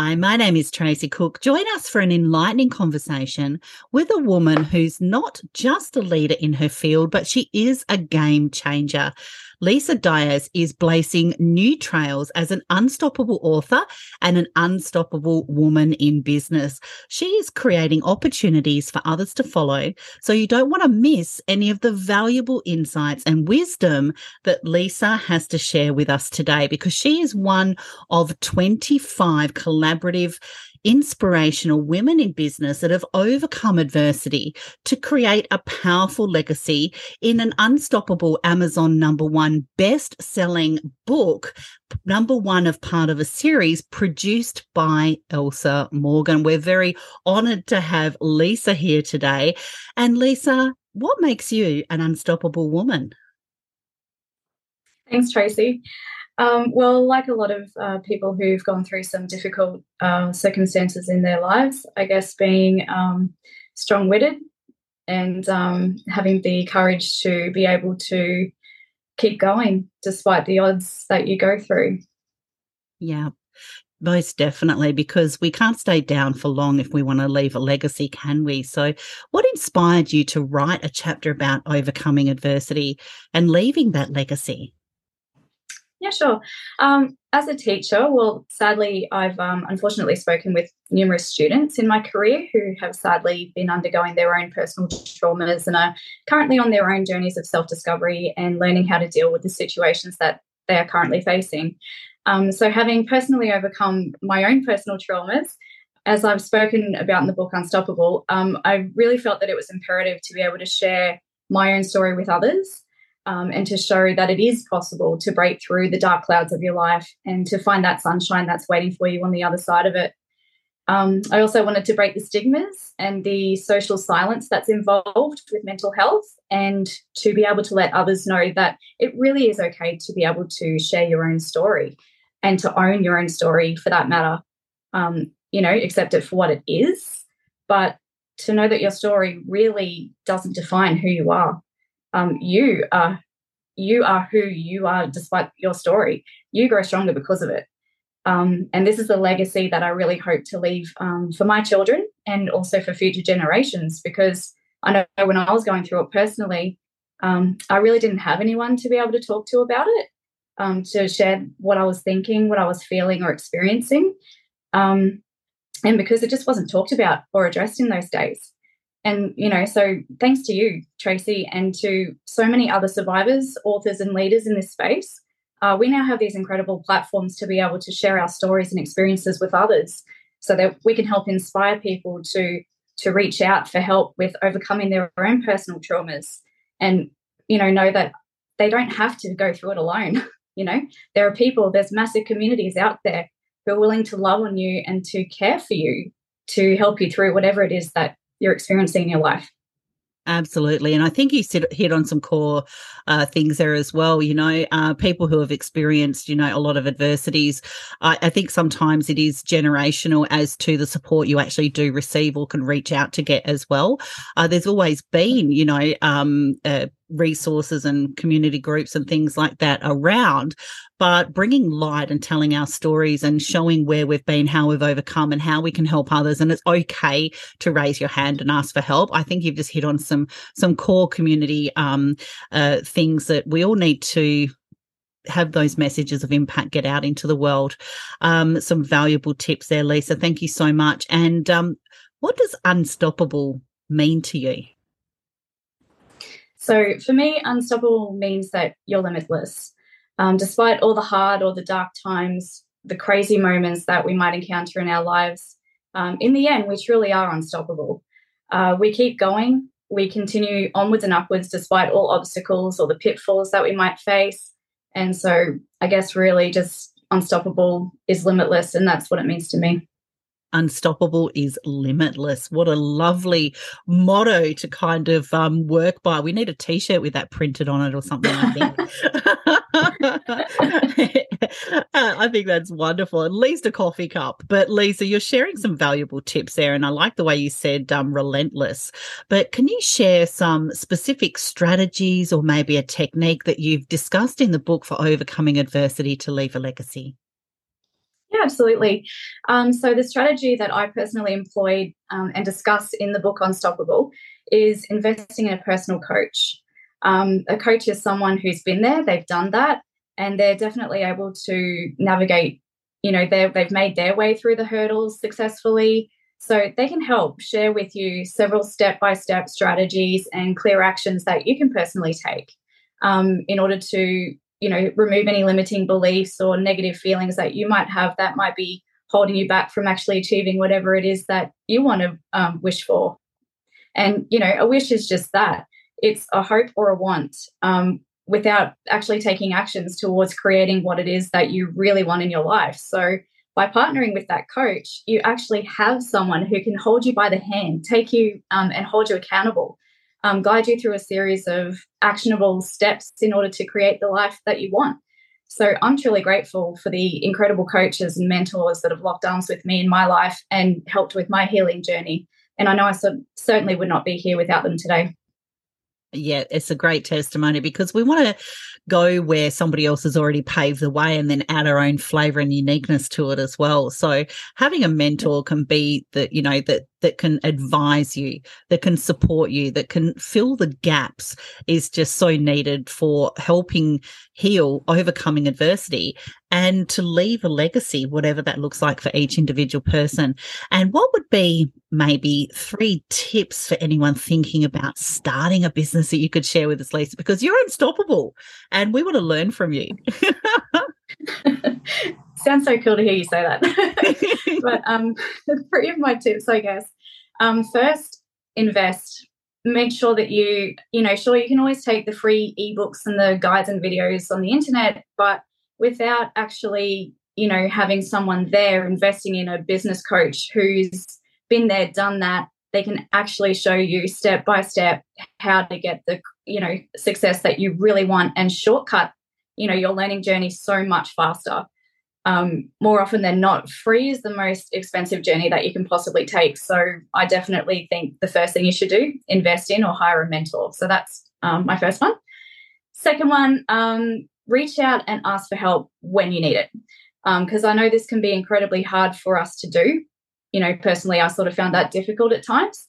Hi, my name is Tracy Cook. Join us for an enlightening conversation with a woman who's not just a leader in her field, but she is a game changer. Lisa Dias is blazing new trails as an unstoppable author and an unstoppable woman in business. She is creating opportunities for others to follow, so you don't want to miss any of the valuable insights and wisdom that Lisa has to share with us today, because she is one of 25 collaborative inspirational women in business that have overcome adversity to create a powerful legacy in an unstoppable Amazon #1 best-selling book, #1 of part of a series produced by Elsa Morgan. We're very honoured to have Lisa here today. And Lisa, what makes you an unstoppable woman? Thanks, Tracy. Well, like a lot of people who've gone through some difficult circumstances in their lives, I guess being strong-witted and having the courage to be able to keep going despite the odds that you go through. Yeah, most definitely, because we can't stay down for long if we want to leave a legacy, can we? So what inspired you to write a chapter about overcoming adversity and leaving that legacy? Yeah, sure. As a teacher, well, sadly, I've unfortunately spoken with numerous students in my career who have sadly been undergoing their own personal traumas and are currently on their own journeys of self-discovery and learning how to deal with the situations that they are currently facing. So having personally overcome my own personal traumas, as I've spoken about in the book Unstoppable, I really felt that it was imperative to be able to share my own story with others. And to show that it is possible to break through the dark clouds of your life and to find that sunshine that's waiting for you on the other side of it. I also wanted to break the stigmas and the social silence that's involved with mental health and to be able to let others know that it really is okay to be able to share your own story and to own your own story for that matter, accept it for what it is, but to know that your story really doesn't define who you are. You are who you are despite your story. You grow stronger because of it. And this is the legacy that I really hope to leave for my children and also for future generations, because I know when I was going through it personally, I really didn't have anyone to be able to talk to about it, to share what I was thinking, what I was feeling or experiencing. And because it just wasn't talked about or addressed in those days. And, so thanks to you, Tracy, and to so many other survivors, authors and leaders in this space, we now have these incredible platforms to be able to share our stories and experiences with others so that we can help inspire people to reach out for help with overcoming their own personal traumas and, know that they don't have to go through it alone. There are people, there's massive communities out there who are willing to love on you and to care for you, to help you through whatever it is that you're experiencing in your life. Absolutely. And I think you hit on some core things there as well. People who have experienced, a lot of adversities. I think sometimes it is generational as to the support you actually do receive or can reach out to get as well. There's always been, resources and community groups and things like that around, but bringing light and telling our stories and showing where we've been, how we've overcome and how we can help others. And it's okay to raise your hand and ask for help. I think you've just hit on some core community things that we all need to have those messages of impact get out into the world. Some valuable tips there, Lisa. Thank you so much. And what does unstoppable mean to you? So for me, unstoppable means that you're limitless. Despite all the hard or the dark times, the crazy moments that we might encounter in our lives, in the end, we truly are unstoppable. We keep going. We continue onwards and upwards despite all obstacles or the pitfalls that we might face. And so I guess really just unstoppable is limitless, and that's what it means to me. Unstoppable is limitless. What a lovely motto to kind of work by. We need a T-shirt with that printed on it or something, I think. I think that's wonderful. At least a coffee cup. But Lisa, you're sharing some valuable tips there, and I like the way you said relentless. But can you share some specific strategies or maybe a technique that you've discussed in the book for overcoming adversity to leave a legacy? Yeah, absolutely. So the strategy that I personally employed and discuss in the book Unstoppable is investing in a personal coach. A coach is someone who's been there, they've done that, and they're definitely able to navigate, you know, they've made their way through the hurdles successfully. So they can help share with you several step-by-step strategies and clear actions that you can personally take in order to, you know, remove any limiting beliefs or negative feelings that you might have that might be holding you back from actually achieving whatever it is that you want to wish for. And, you know, a wish is just that. It's a hope or a want without actually taking actions towards creating what it is that you really want in your life. So by partnering with that coach, you actually have someone who can hold you by the hand, take you and hold you accountable, guide you through a series of actionable steps in order to create the life that you want. So I'm truly grateful for the incredible coaches and mentors that have locked arms with me in my life and helped with my healing journey. And I know I certainly would not be here without them today. Yeah, it's a great testimony because we want to go where somebody else has already paved the way and then add our own flavour and uniqueness to it as well. So having a mentor can be that, you know, that can advise you, that can support you, that can fill the gaps is just so needed for helping heal, overcoming adversity, and to leave a legacy, whatever that looks like for each individual person. And what would be maybe 3 tips for anyone thinking about starting a business that you could share with us, Lisa, because you're unstoppable and we want to learn from you. Sounds so cool to hear you say that. But 3 of my tips, I guess. First, invest. Make sure that you you can always take the free ebooks and the guides and videos on the internet, but without actually, you know, having someone there, investing in a business coach who's been there, done that, they can actually show you step by step how to get the, you know, success that you really want and shortcut, you know, your learning journey so much faster. More often than not, free is the most expensive journey that you can possibly take. So I definitely think the first thing you should do, invest in or hire a mentor. So that's my first one. Second one, reach out and ask for help when you need it. Because I know this can be incredibly hard for us to do. You know, personally, I sort of found that difficult at times,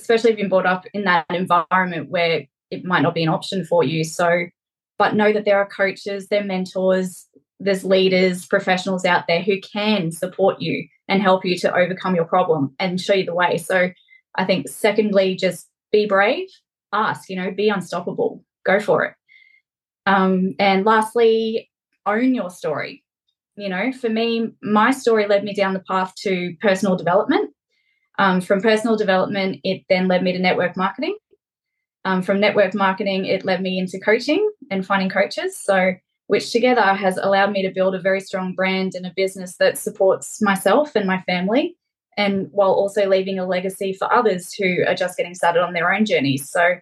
especially if you're brought up in that environment where it might not be an option for you. So, but know that there are coaches, there are mentors, there's leaders, professionals out there who can support you and help you to overcome your problem and show you the way. So I think secondly, just be brave, ask, you know, be unstoppable, go for it. And lastly, own your story. You know, for me, my story led me down the path to personal development. From personal development, it then led me to network marketing. From network marketing, it led me into coaching and finding coaches. So which together has allowed me to build a very strong brand and a business that supports myself and my family, and while also leaving a legacy for others who are just getting started on their own journeys. So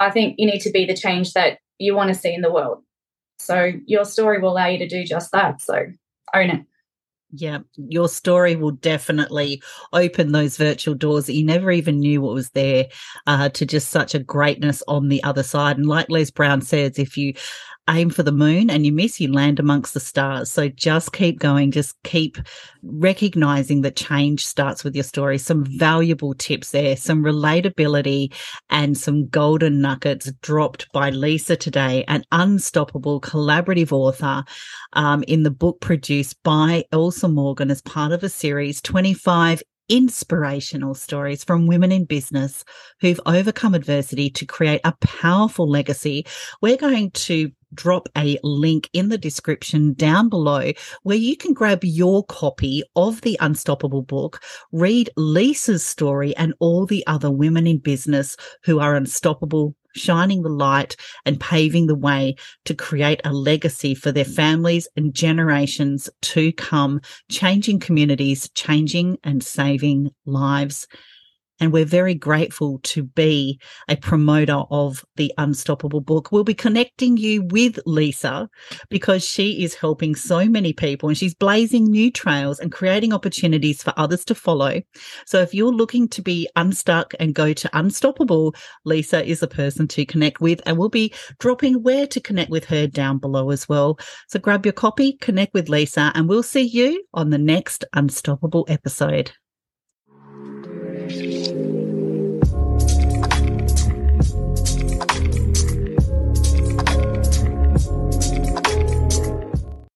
I think you need to be the change that you want to see in the world. So your story will allow you to do just that. So own it. Yeah, your story will definitely open those virtual doors that you never even knew what was there to just such a greatness on the other side. And like Les Brown says, if you aim for the moon and you miss, you land amongst the stars. So just keep going. Just keep recognizing that change starts with your story. Some valuable tips there, some relatability and some golden nuggets dropped by Lisa today, an unstoppable collaborative author in the book produced by Elsa Morgan as part of a series, 25 inspirational stories from women in business who've overcome adversity to create a powerful legacy. We're going to drop a link in the description down below where you can grab your copy of the Unstoppable book, read Lisa's story and all the other women in business who are unstoppable, shining the light and paving the way to create a legacy for their families and generations to come, changing communities, changing and saving lives. And we're very grateful to be a promoter of the Unstoppable book. We'll be connecting you with Lisa because she is helping so many people and she's blazing new trails and creating opportunities for others to follow. So if you're looking to be unstuck and go to Unstoppable, Lisa is the person to connect with, and we'll be dropping where to connect with her down below as well. So grab your copy, connect with Lisa, and we'll see you on the next Unstoppable episode.